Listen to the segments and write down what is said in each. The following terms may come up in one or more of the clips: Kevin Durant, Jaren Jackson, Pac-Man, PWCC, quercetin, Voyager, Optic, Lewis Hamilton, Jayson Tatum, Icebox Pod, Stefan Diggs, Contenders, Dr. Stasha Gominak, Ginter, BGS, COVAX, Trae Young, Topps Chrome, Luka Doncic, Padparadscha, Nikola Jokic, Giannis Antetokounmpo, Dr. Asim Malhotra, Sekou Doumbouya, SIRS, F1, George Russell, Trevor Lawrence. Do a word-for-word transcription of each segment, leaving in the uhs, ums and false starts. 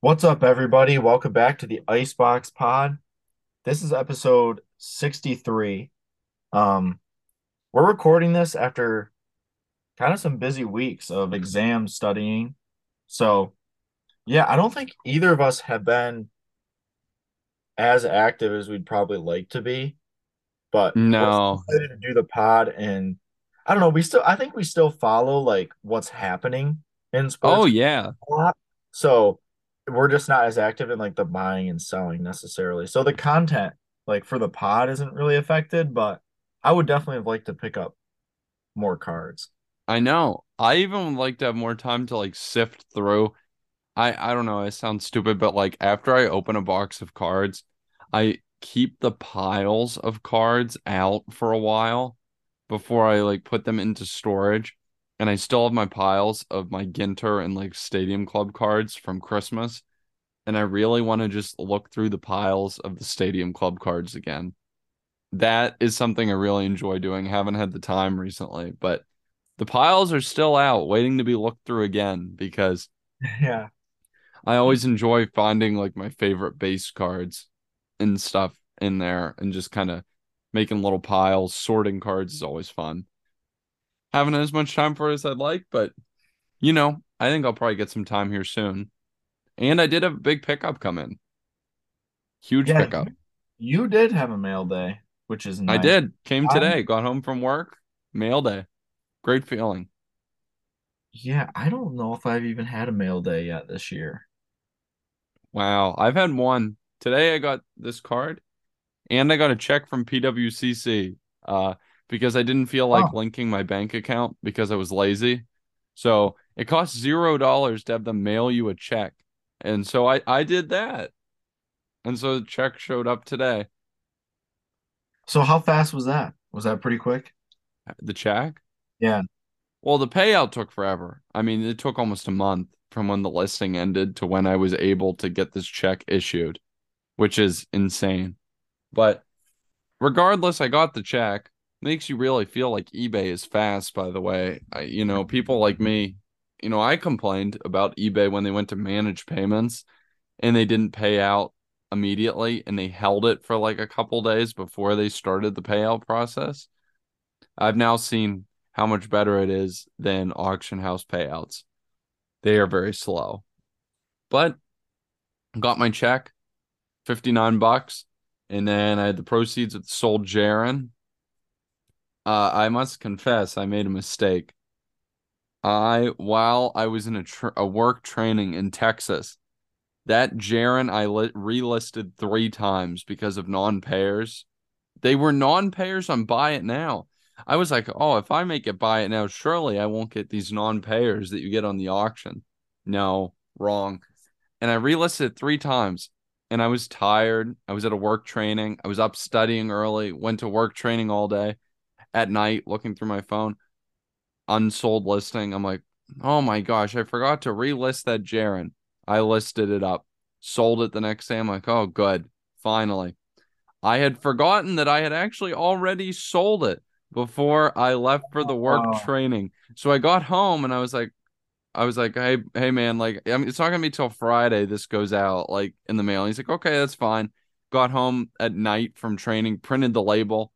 What's up, everybody? Welcome back to the Icebox Pod. This is episode sixty-three. Um, we're recording this after kind of some busy weeks of exam studying. So, yeah, I don't think either of us have been as active as we'd probably like to be. But no, we're excited to do the pod, and I don't know. We still, I think we still follow like what's happening in sports. Oh yeah, a lot. So we're just not as active in like the buying and selling necessarily. So the content like for the pod isn't really affected, but I would definitely have liked to pick up more cards. I know. I even would like to have more time to like sift through. I, I don't know. It sounds stupid, but like after I open a box of cards, I keep the piles of cards out for a while before I like put them into storage. And I still have my piles of my Ginter and, like, Stadium Club cards from Christmas. And I really want to just look through the piles of the Stadium Club cards again. That is something I really enjoy doing. Haven't had the time recently. But the piles are still out, waiting to be looked through again. Because yeah, I always enjoy finding, like, my favorite base cards and stuff in there. And just kind of making little piles. Sorting cards is always fun. Haven't as much time for it as I'd like, but, you know, I think I'll probably get some time here soon. And I did have a big pickup come in. Huge yeah, pickup. You did have a mail day, which is nice. I did. Came today. Um, got home from work. Mail day. Great feeling. Yeah, I don't know if I've even had a mail day yet this year. Wow. I've had one. Today I got this card, and I got a check from P W C C. Uh Because I didn't feel like oh. linking my bank account because I was lazy. So it costs zero dollars to have them mail you a check. And so I, I did that. And so the check showed up today. So how fast was that? Was that pretty quick? The check? Yeah. Well, the payout took forever. I mean, it took almost a month from when the listing ended to when I was able to get this check issued, which is insane. But regardless, I got the check. Makes you really feel like eBay is fast, by the way. I, you know, people like me, you know, I complained about eBay when they went to manage payments and they didn't pay out immediately and they held it for like a couple days before they started the payout process. I've now seen how much better it is than auction house payouts. They are very slow. But got my check, fifty-nine bucks, and then I had the proceeds of the sold Jaren. Uh, I must confess, I made a mistake. I, while I was in a, tr- a work training in Texas, that Jaren I li- relisted three times because of non-payers. They were non-payers on Buy It Now. I was like, oh, if I make it Buy It Now, surely I won't get these non-payers that you get on the auction. No, wrong. And I relisted it three times. And I was tired. I was at a work training. I was up studying early, went to work training all day. At night, looking through my phone, unsold listing. I'm like, oh my gosh, I forgot to relist that Jaren. I listed it up, sold it the next day. I'm like, oh, good. Finally, I had forgotten that I had actually already sold it before I left for the work wow. training. So I got home and I was like, I was like, hey, hey man, like I mean, it's not gonna be till Friday. This goes out like in the mail. And he's like, okay, that's fine. Got home at night from training, printed the label.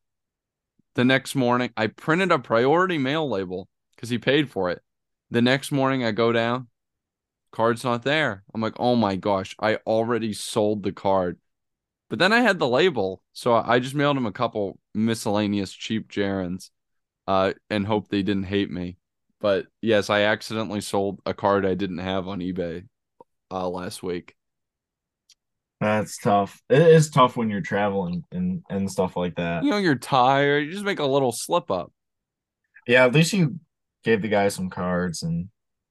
The next morning, I printed a priority mail label because he paid for it. The next morning, I go down. Card's not there. I'm like, oh my gosh, I already sold the card. But then I had the label. So I just mailed him a couple miscellaneous cheap Jarens uh, and hoped they didn't hate me. But yes, I accidentally sold a card I didn't have on eBay uh, last week. That's tough. It is tough when you're traveling and, and stuff like that. You know, you're tired. You just make a little slip up. Yeah, at least you gave the guy some cards and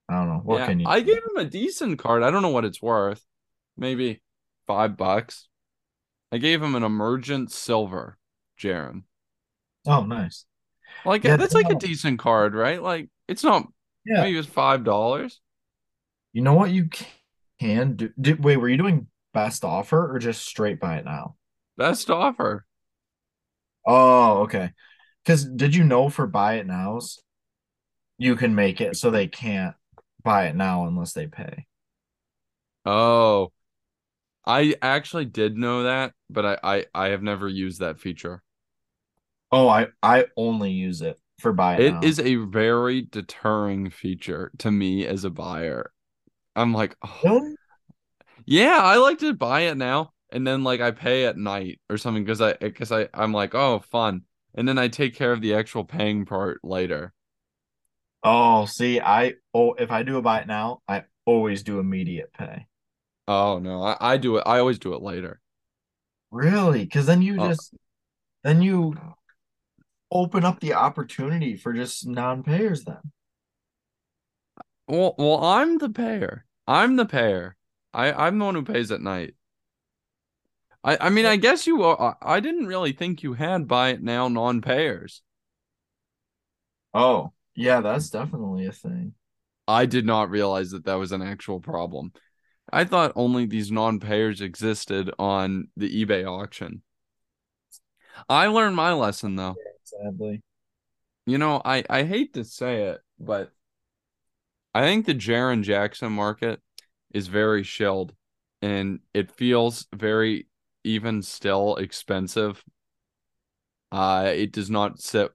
I don't know. What yeah, can you I gave him a decent card. I don't know what it's worth. Maybe five bucks. I gave him an emergent silver Jaren. Oh, nice. Like yeah, that's, that's like a decent card, right? Like it's not yeah. maybe it's five dollars. You know what you can do? Did, wait, were you doing Best offer or just straight Buy It Now? Best offer. Oh, okay. Because did you know for Buy It Nows, you can make it so they can't buy it now unless they pay? Oh, I actually did know that, but I, I, I have never used that feature. Oh, I, I only use it for buying. It now. Is a very deterring feature to me as a buyer. I'm like, oh. Really? Yeah, I like to buy it now. And then like I pay at night or something because I because I, I'm like, oh, fun. And then I take care of the actual paying part later. Oh, see, I oh if I do a buy it now, I always do immediate pay. Oh no, I, I do it. I always do it later. Really? Because then you oh. just then you open up the opportunity for just non-payers then. Well, well, I'm the payer. I'm the payer. I, I'm the one who pays at night. I, I mean, I guess you are. I didn't really think you had buy it now non-payers. Oh, yeah, that's definitely a thing. I did not realize that that was an actual problem. I thought only these non-payers existed on the eBay auction. I learned my lesson, though. Yeah, sadly. You know, I, I hate to say it, but I think the Jaren Jackson market is very shilled, and it feels very... even still expensive. Uh, it does not sit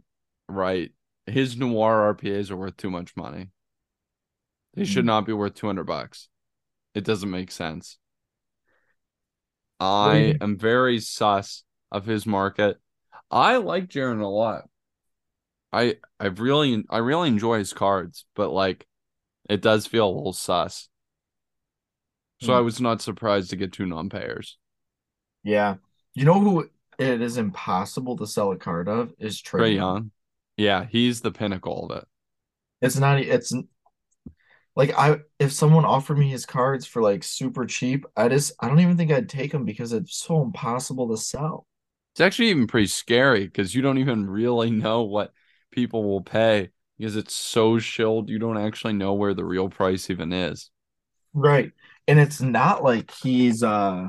right. His Noir R P As are worth too much money. They mm. should not be worth two hundred bucks. It doesn't make sense. I mm. am very sus of his market. I like Jaren a lot. I I really I really enjoy his cards, but like it does feel a little sus. So mm. I was not surprised to get two non-payers. Yeah. You know who it is impossible to sell a card of is Trae Young. Yeah, he's the pinnacle of it. It's not it's like I if someone offered me his cards for like super cheap, I just I don't even think I'd take them because it's so impossible to sell. It's actually even pretty scary because you don't even really know what people will pay because it's so shilled you don't actually know where the real price even is. Right. And it's not like he's uh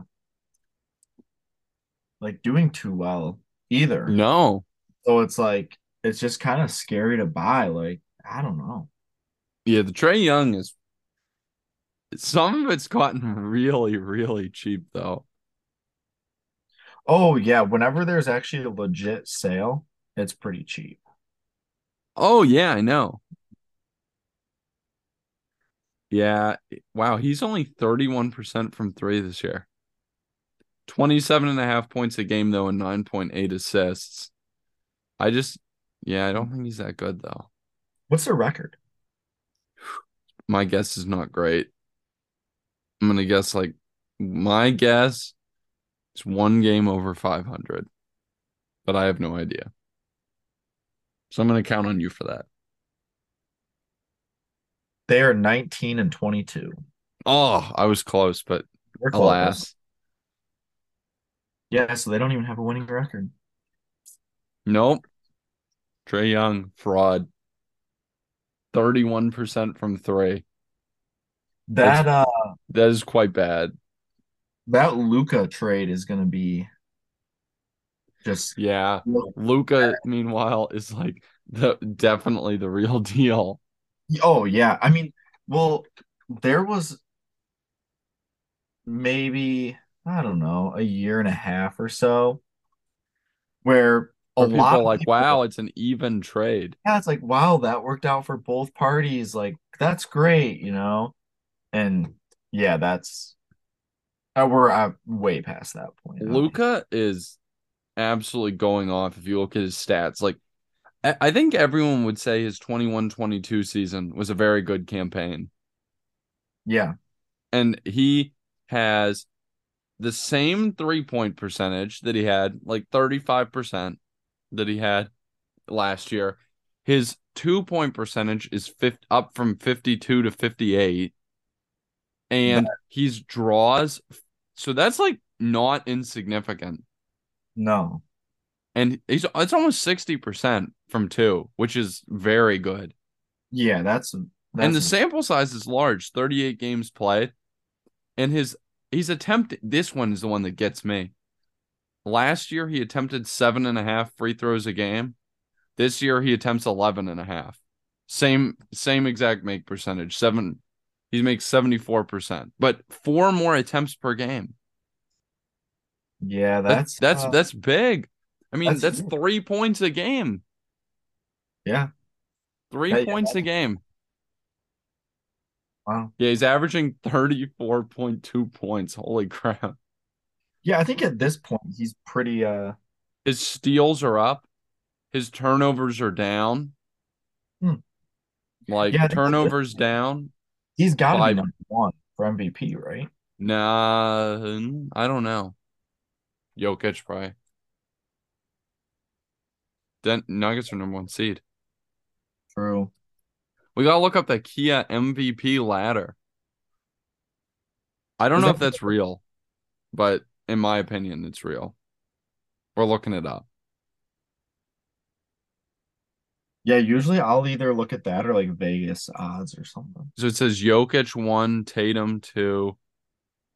like doing too well either. No. So it's like it's just kind of scary to buy. Like, I don't know. Yeah, the Trae Young is some of it's gotten really, really cheap though. Oh yeah. Whenever there's actually a legit sale, it's pretty cheap. Oh yeah, I know. Yeah. Wow, he's only thirty-one percent from three this year. twenty-seven and a half points a game, though, and nine point eight assists. I just, yeah, I don't think he's that good, though. What's their record? My guess is not great. I'm going to guess, like, my guess is one game over five hundred. But I have no idea. So I'm going to count on you for that. They are nineteen and twenty-two. Oh, I was close, but We're alas. Close. Yeah, so they don't even have a winning record. Nope. Trae Young, fraud. thirty-one percent from three. That That's, uh, that is quite bad. That Luka trade is going to be just... Yeah. Luka, meanwhile, is like the definitely the real deal. Oh, yeah. I mean, well, there was maybe... I don't know, a year and a half or so, where a where people lot of are like, people, wow, it's an even trade. Yeah, it's like, wow, that worked out for both parties. Like, that's great, you know? And, yeah, that's uh, – we're uh, way past that point. Luka is absolutely going off if you look at his stats. Like, I, I think everyone would say his twenty-one twenty-two season was a very good campaign. Yeah. And he has – the same three-point percentage that he had, like thirty-five percent that he had last year. His two-point percentage is fifty, up from fifty-two to fifty-eight. And yeah. He's draws. So that's, like, not insignificant. No. And he's it's almost sixty percent from two, which is very good. Yeah, that's... that's and the sample size is large, thirty-eight games played. And his... He's attempted. This one is the one that gets me. Last year, he attempted seven and a half free throws a game. This year, he attempts eleven and a half. Same, same exact make percentage, seven, He makes seventy-four percent, but four more attempts per game. Yeah, that's that's uh, that's, that's big. I mean, that's, that's three points a game. Yeah. Three yeah, points yeah. a game. Wow. Yeah, he's averaging thirty-four point two points. Holy crap. Yeah, I think at this point he's pretty uh his steals are up, his turnovers are down. Hmm. Like yeah, turnovers down. He's gotta by... be number one for M V P, right? Nah, I don't know. Jokic probably. Then Nuggets are number one seed. True. We gotta look up the Kia M V P ladder. I don't Is know that... if that's real, but in my opinion, it's real. We're looking it up. Yeah, usually I'll either look at that or like Vegas odds or something. So it says Jokic one, Tatum two,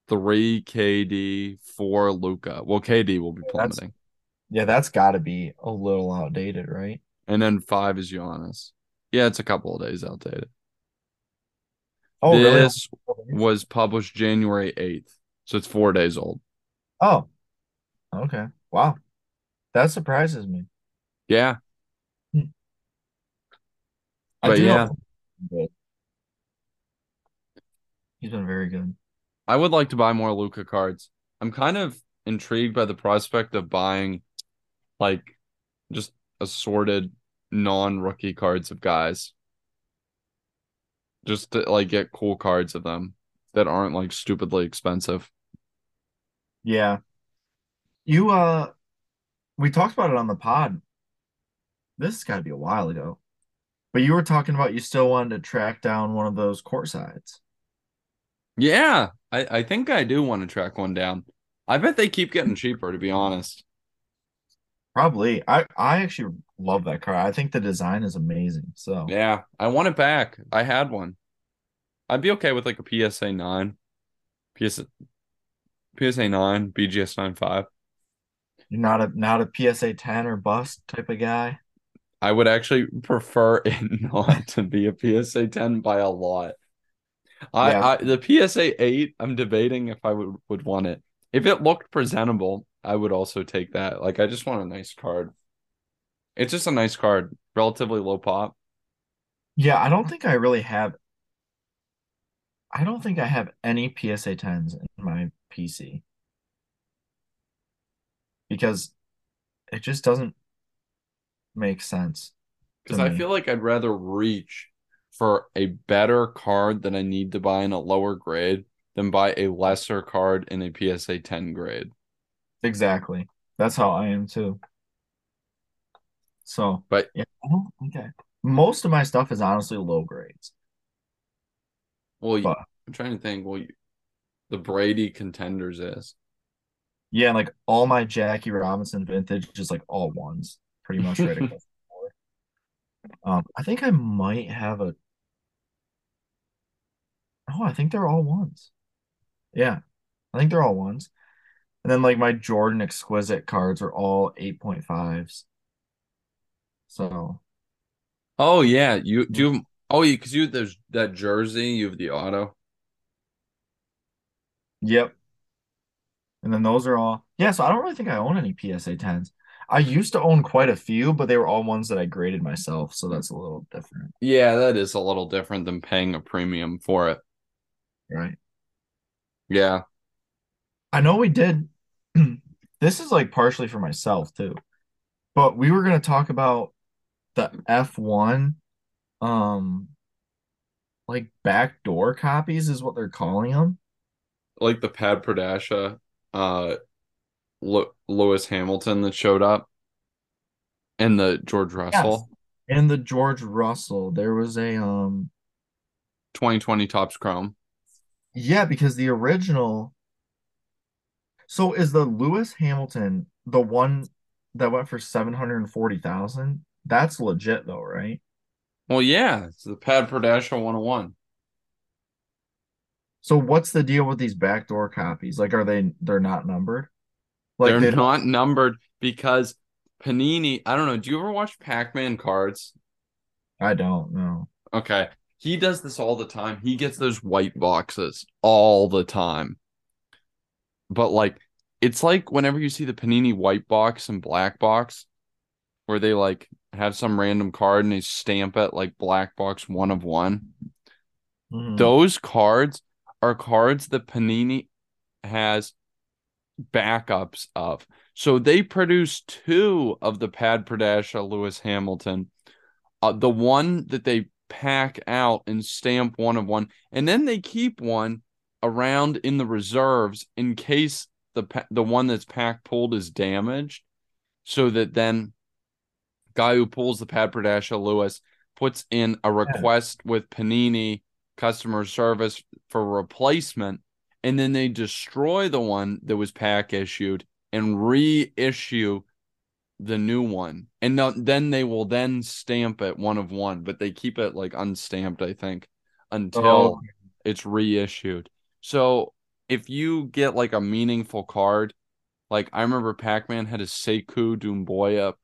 three K D, four Luka. Well, K D will be plummeting. That's, yeah, that's got to be a little outdated, right? And then five is Giannis. Yeah, it's a couple of days outdated. Oh, this really? was published January eighth, so it's four days old. Oh, okay. Wow. That surprises me. Yeah. But yeah, he's been very good. I would like to buy more Luka cards. I'm kind of intrigued by the prospect of buying like just assorted non-rookie cards of guys. Just to like get cool cards of them that aren't like stupidly expensive. Yeah. You, uh, we talked about it on the pod. This has got to be a while ago. But you were talking about you still wanted to track down one of those court sides. Yeah, I, I think I do want to track one down. I bet they keep getting cheaper, to be honest. Probably. I, I actually love that car. I think the design is amazing. So yeah, I want it back. I had one. I'd be okay with like a P S A nine. P S A nine, B G S nine five. You're not a, not a P S A ten or bust type of guy? I would actually prefer it not to be a P S A ten by a lot. I, yeah. I the P S A eight, I'm debating if I would, would want it. If it looked presentable, I would also take that. Like, I just want a nice card. It's just a nice card. Relatively low pop. Yeah, I don't think I really have... I don't think I have any P S A tens in my P C. Because it just doesn't makes sense. Because I feel like I'd rather reach for a better card that I need to buy in a lower grade than buy a lesser card in a P S A ten grade. Exactly. That's how I am too. So, but yeah, I don't think I, most of my stuff is honestly low grades. Well, you, I'm trying to think. Well, you, the Brady Contenders is. Yeah, and like all my Jackie Robinson vintage is like all ones. Pretty much right across the board. Um, I think I might have a. Oh, I think they're all ones. Yeah, I think they're all ones. And then like my Jordan Exquisite cards are all eight point fives. So. Oh yeah, you do. You have, oh, you because you have the, that jersey. You have the auto. Yep. And then those are all. Yeah, so I don't really think I own any P S A tens. I used to own quite a few, but they were all ones that I graded myself, so that's a little different. Yeah, that is a little different than paying a premium for it. Right. Yeah. I know we did. This is like partially for myself, too. But we were going to talk about the F one, um, like backdoor copies is what they're calling them. Like the Padparadscha, uh, Lewis Hamilton that showed up and the George Russell. Yes. And the George Russell. There was a um twenty twenty Topps Chrome. Yeah, because the original. So is the Lewis Hamilton the one that went for seven hundred forty thousand? That's legit though, right? Well, yeah, it's the Padparadscha one oh one. So what's the deal with these backdoor copies? Like are they they're not numbered? Like They're they not numbered because Panini, I don't know, do you ever watch Pac-Man cards? I don't know. Okay. He does this all the time. He gets those white boxes all the time. But, like, it's like whenever you see the Panini white box and black box, where they, like, have some random card and they stamp it, like, black box one of one. Mm. Those cards are cards that Panini has backups of. So they produced two of the Padparadscha Lewis Hamilton. Uh, the one that they pack out and stamp one of one, and then they keep one around in the reserves in case the pa- the one that's pack pulled is damaged, so that then guy who pulls the Padparadscha Lewis puts in a request with Panini customer service for replacement, and then they destroy the one that was pack issued and reissue the new one, and then they will then stamp it one of one, but they keep it like unstamped, I think, until oh. it's reissued. So if you get like a meaningful card, like I remember Pac-Man had a Sekou Doumbouya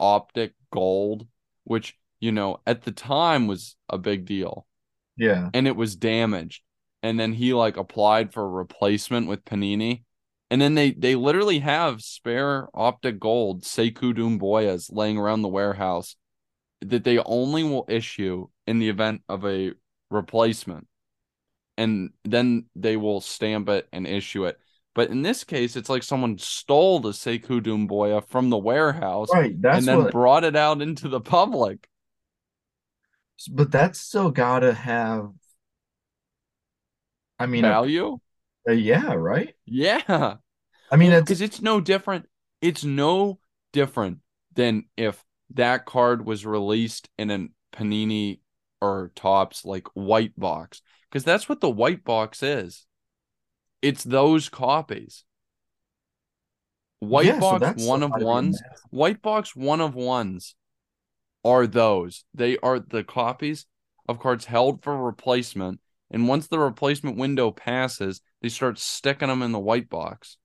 Optic Gold, which, you know, at the time was a big deal. Yeah. And it was damaged. And then he like applied for a replacement with Panini. And then they, they literally have spare Optic Gold Sekou Doumbouya's laying around the warehouse that they only will issue in the event of a replacement. And then they will stamp it and issue it. But in this case, it's like someone stole the Sekou Doumbouya from the warehouse right, that's and then what... brought it out into the public. But that's still got to have, I mean... value? A... Uh, yeah, right? Yeah. I mean, because it's no different. It's no different than if that card was released in a Panini or Topps, like, white box. Because that's what the white box is. It's those copies. White yeah, box so one of ones. White box one of ones are those. They are the copies of cards held for replacement. And once the replacement window passes, they start sticking them in the white box.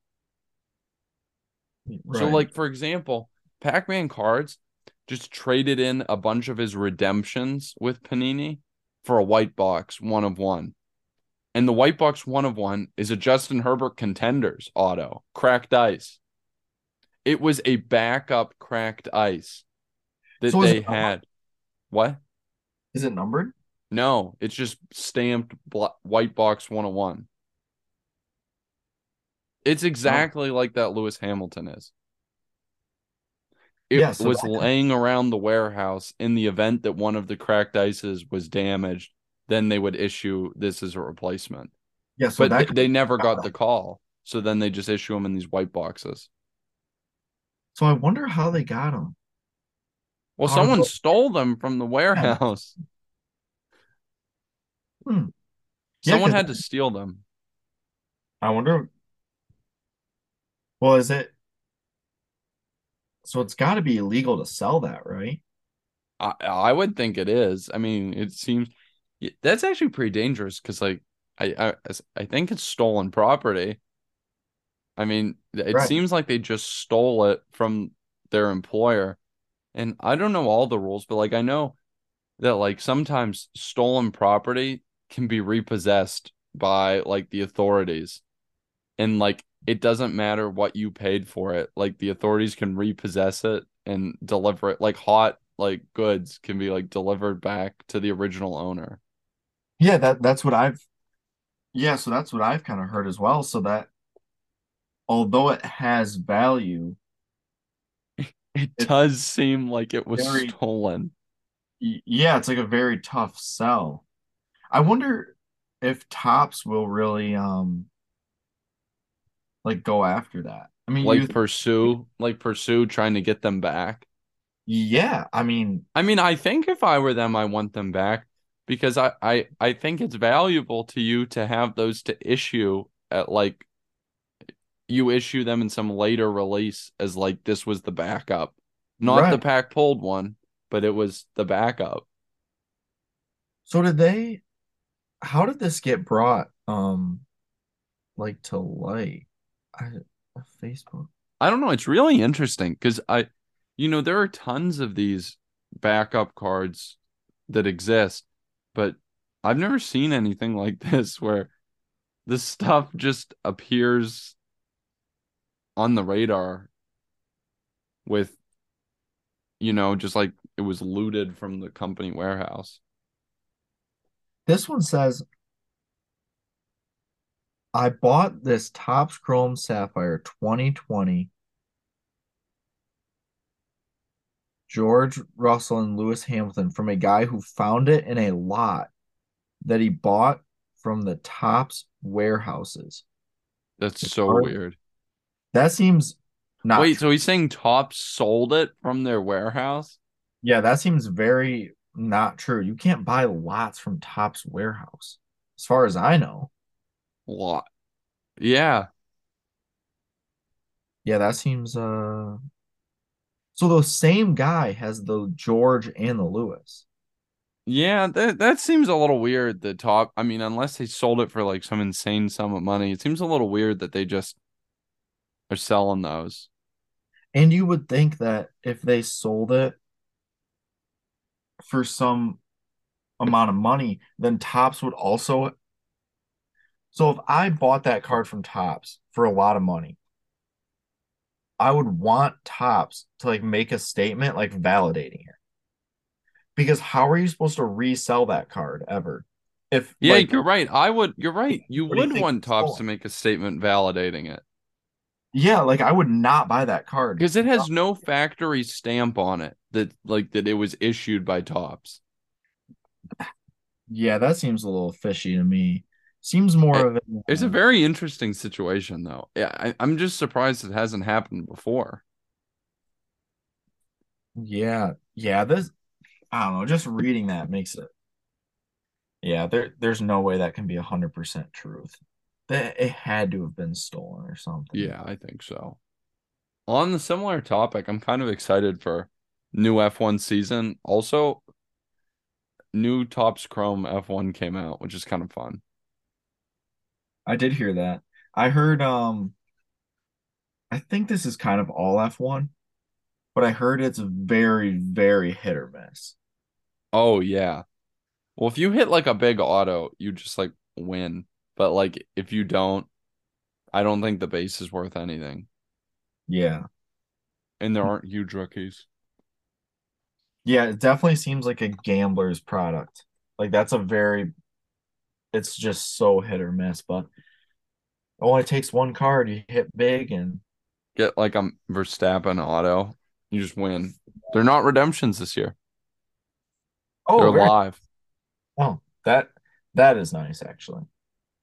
Right. So, like, for example, Pac-Man cards just traded in a bunch of his redemptions with Panini for a white box one of one. And the white box one of one is a Justin Herbert Contenders auto, cracked ice. It was a backup cracked ice that so they had. What? Is it numbered? No, it's just stamped black, white box one oh one. It's exactly oh. like that Lewis Hamilton is. It yeah, so was that... laying around the warehouse in the event that one of the cracked ices was damaged. Then they would issue this as a replacement. Yeah, so but th- they never got that. the call. So then they just issue them in these white boxes. So I wonder how they got them. Well, how someone they... stole them from the warehouse. Yeah. Hmm. Yeah, someone had to steal them. I wonder. Well, is it? So it's got to be illegal to sell that, right? I I would think it is. I mean, it seems that's actually pretty dangerous because, like, I, I I think it's stolen property. I mean, it right. seems like they just stole it from their employer, and I don't know all the rules, but like I know that like sometimes stolen property can be repossessed by like the authorities, and like it doesn't matter what you paid for it, like the authorities can repossess it and deliver it, like hot like goods can be like delivered back to the original owner. Yeah, that that's what I've yeah so that's what I've kind of heard as well, so that although it has value, it, it does seem like it was very, stolen. Yeah, it's like a very tough sell. I wonder if Topps will really um like go after that. I mean, like you... pursue, like pursue trying to get them back. Yeah, I mean, I mean, I think if I were them, I want them back because I, I, I think it's valuable to you to have those to issue at like you issue them in some later release as like this was the backup, not right. the pack pulled one, but it was the backup. So did they, how did this get brought um like to light? I, Facebook. I don't know. It's really interesting because I, you know, there are tons of these backup cards that exist, but I've never seen anything like this where this stuff just appears on the radar with, you know, just like it was looted from the company warehouse. This one says, I bought this Topps Chrome Sapphire twenty twenty George Russell and Lewis Hamilton from a guy who found it in a lot that he bought from the Topps warehouses. That's it's so hard. Weird. That seems not Wait, true. So he's saying Topps sold it from their warehouse? Yeah, that seems very not true. You can't buy lots from Topps warehouse, as far as I know. Lot, yeah, yeah. That seems uh. So the same guy has the George and the Lewis. Yeah, that that seems a little weird. The top, I mean, unless they sold it for like some insane sum of money, it seems a little weird that they just are selling those. And you would think that if they sold it for some amount of money, then Topps would also. So if I bought that card from Topps for a lot of money, I would want Topps to like make a statement like validating it. Because how are you supposed to resell that card ever? If yeah, like, you're right. I would. You're right. You would you want Topps to make a statement validating it. Yeah, like I would not buy that card because it has no factory stamp on it that like that it was issued by Topps. Yeah, that seems a little fishy to me. Seems more it, of it. It's a very interesting situation, though. Yeah, I, I'm just surprised it hasn't happened before. Yeah, yeah. This, I don't know. Just reading that makes it. Yeah, there, there's no way that can be a hundred percent truth. That it had to have been stolen or something. Yeah, I think so. On the similar topic, I'm kind of excited for new F one season. Also, new Topps Chrome F one came out, which is kind of fun. I did hear that. I heard, um, I think this is kind of all F one, but I heard it's very, very hit or miss. Oh, yeah. Well, if you hit like a big auto, you just like win. But like if you don't, I don't think the base is worth anything. Yeah. And there aren't huge rookies. Yeah, it definitely seems like a gambler's product. Like that's a very... It's just so hit or miss, but oh, it takes one card. You hit big and get like a Verstappen auto. You just win. They're not redemptions this year. Oh, they're very... live. Oh, that that is nice actually.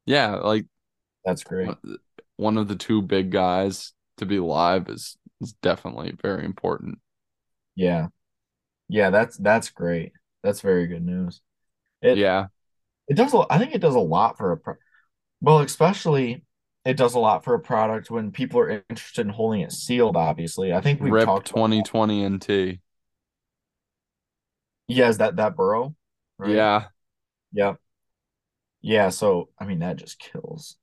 Yeah, like that's great. One of the two big guys to be live is is definitely very important. Yeah, yeah, that's that's great. That's very good news. It, yeah. It does. A, I think it does a lot for a pro- well, especially it does a lot for a product when people are interested in holding it sealed. Obviously, I think we've Rip talked twenty twenty N T. Yeah, is that that Burrow? Right? Yeah, yep, yeah. So I mean, that just kills.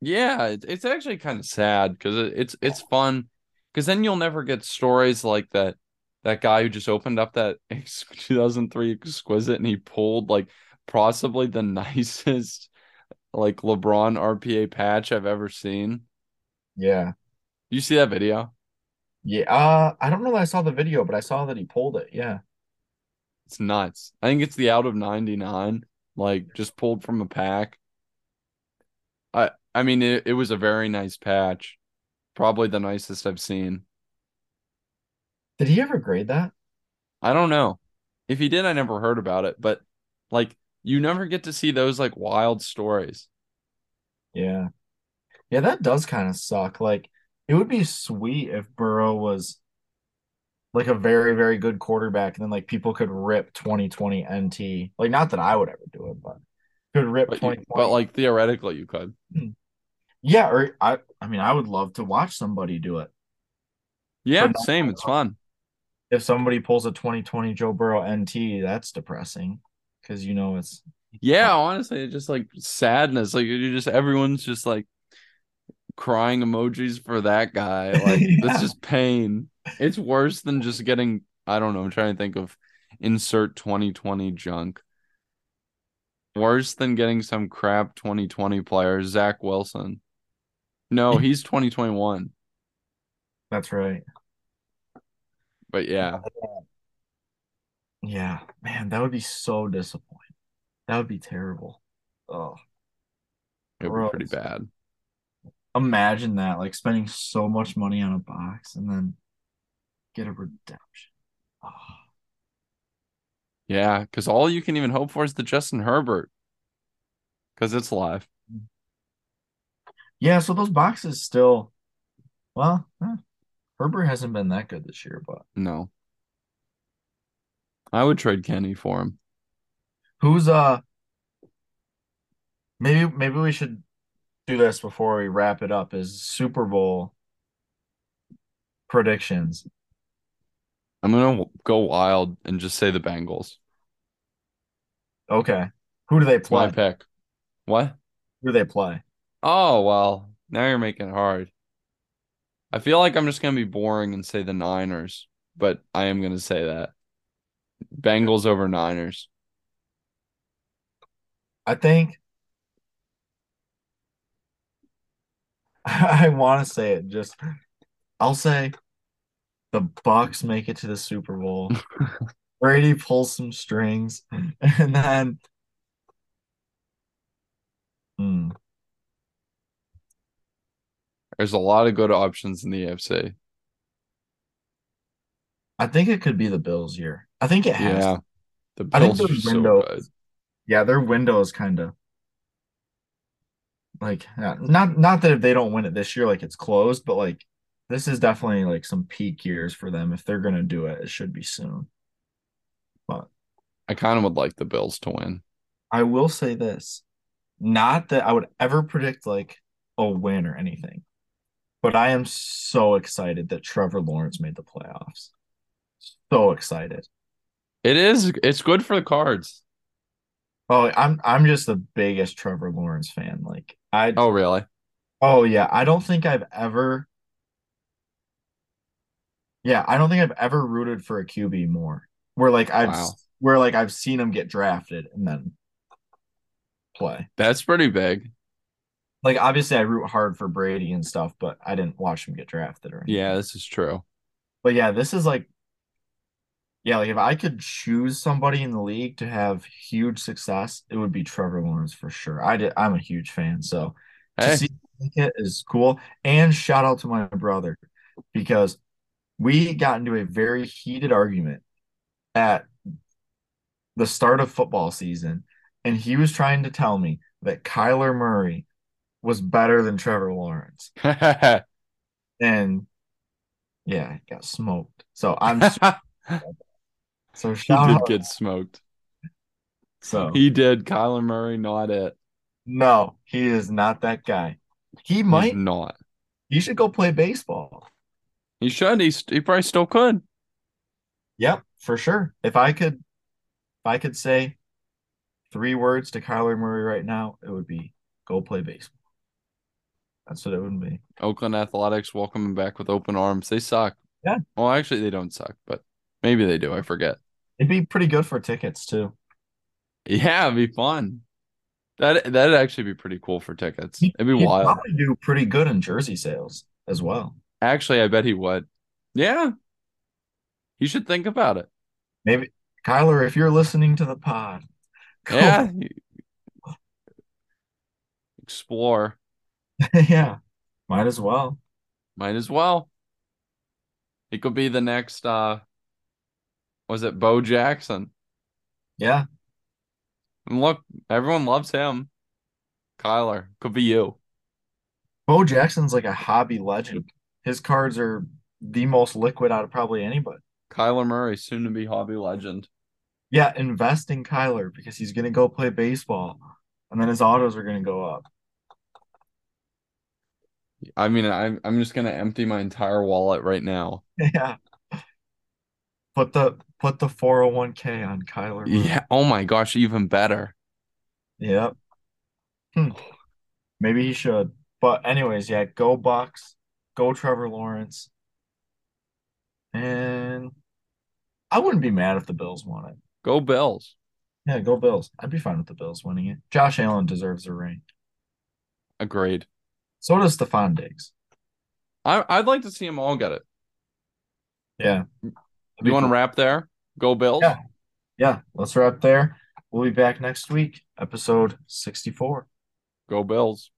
Yeah, it, it's actually kind of sad because it, it's it's fun because then you'll never get stories like that. That guy who just opened up that two thousand three Exquisite and he pulled like. Possibly the nicest like LeBron R P A patch I've ever seen. Yeah. You see that video? Yeah. Uh, I don't know that I saw the video, but I saw that he pulled it. Yeah. It's nuts. I think it's the out of ninety-nine, like just pulled from a pack. I I mean, it, it was a very nice patch. Probably the nicest I've seen. Did he ever grade that? I don't know. If he did, I never heard about it, but like, you never get to see those, like, wild stories. Yeah. Yeah, that does kind of suck. Like, it would be sweet if Burrow was, like, a very, very good quarterback, and then, like, people could rip twenty twenty N T. Like, not that I would ever do it, but could rip but twenty twenty. You, but, like, theoretically, you could. Yeah, or, I I mean, I would love to watch somebody do it. Yeah, same. It's fun. If somebody pulls a twenty twenty Joe Burrow N T, that's depressing. Because, you know, it's... Yeah, honestly, it's just, like, sadness. Like, you just... Everyone's just, like, crying emojis for that guy. Like, yeah. That's just pain. It's worse than just getting... I don't know. I'm trying to think of insert twenty twenty junk. Worse than getting some crap twenty twenty player, Zach Wilson. No, he's twenty twenty-one. That's right. But yeah. Yeah, man, that would be so disappointing. That would be terrible. Oh. It would be pretty bad. Imagine that, like spending so much money on a box and then get a redemption. Oh. Yeah, because all you can even hope for is the Justin Herbert. Because it's live. Yeah, so those boxes still, well, eh, Herbert hasn't been that good this year, but. No. I would trade Kenny for him. Who's, uh, maybe maybe we should do this before we wrap it up, is Super Bowl predictions. I'm going to go wild and just say the Bengals. Okay. Who do they play? That's my pick. What? Who do they play? Oh, well, now you're making it hard. I feel like I'm just going to be boring and say the Niners, but I am going to say that. Bengals over Niners. I think I want to say it. Just I'll say the Bucks make it to the Super Bowl. Brady pulls some strings, and then hmm. there's a lot of good options in the A F C. I think it could be the Bills year. I think it has. Yeah, the Bills are window, so bad. Yeah, their window is kind of like not not that if they don't win it this year, like it's closed, but like this is definitely like some peak years for them. If they're gonna do it, it should be soon. But I kind of would like the Bills to win. I will say this: not that I would ever predict like a win or anything, but I am so excited that Trevor Lawrence made the playoffs. So excited. It is. It's good for the Cards. Oh, I'm I'm just the biggest Trevor Lawrence fan. Like I. Oh really? Oh yeah. I don't think I've ever. Yeah, I don't think I've ever rooted for a Q B more. Where like I've wow. where like I've seen him get drafted and then play. That's pretty big. Like obviously, I root hard for Brady and stuff, but I didn't watch him get drafted or anything. Yeah, this is true. But yeah, this is like. Yeah, like if I could choose somebody in the league to have huge success, it would be Trevor Lawrence for sure. I did, I'm a huge fan, so hey. To see it is cool. And shout out to my brother because we got into a very heated argument at the start of football season, and he was trying to tell me that Kyler Murray was better than Trevor Lawrence. And yeah, he got smoked. So I'm So he did out. get smoked. So he did. Kyler Murray, not it. No, he is not that guy. He He's might not. He should go play baseball. He should. He, he probably still could. Yep, for sure. If I could, if I could say three words to Kyler Murray right now, it would be go play baseball. That's what it would be. Oakland Athletics welcome him back with open arms. They suck. Yeah. Well, actually, they don't suck, but. Maybe they do. I forget. It'd be pretty good for tickets, too. Yeah, it'd be fun. That, that'd actually be pretty cool for tickets. It'd be He'd wild. He'd probably do pretty good in jersey sales as well. Actually, I bet he would. Yeah. You should think about it. Maybe. Kyler, if you're listening to the pod. Go. Yeah. Explore. Yeah. Might as well. Might as well. It could be the next... Uh, Was it Bo Jackson? Yeah. And look, everyone loves him. Kyler, could be you. Bo Jackson's like a hobby legend. His cards are the most liquid out of probably anybody. Kyler Murray, soon to be hobby legend. Yeah, invest in Kyler because he's going to go play baseball. And then his autos are going to go up. I mean, I'm, I'm just going to empty my entire wallet right now. Yeah. Put the put the four oh one k on Kyler Murray. Yeah. Oh my gosh, even better. Yep. Hmm. Maybe he should. But anyways, yeah, go Bucks, go Trevor Lawrence. And I wouldn't be mad if the Bills won it. Go Bills. Yeah, go Bills. I'd be fine with the Bills winning it. Josh Allen deserves a ring. Agreed. So does Stefan Diggs. I, I'd like to see them all get it. Yeah. You want to wrap there? Go Bills? Yeah. Yeah, let's wrap there. We'll be back next week, episode sixty-four. Go Bills.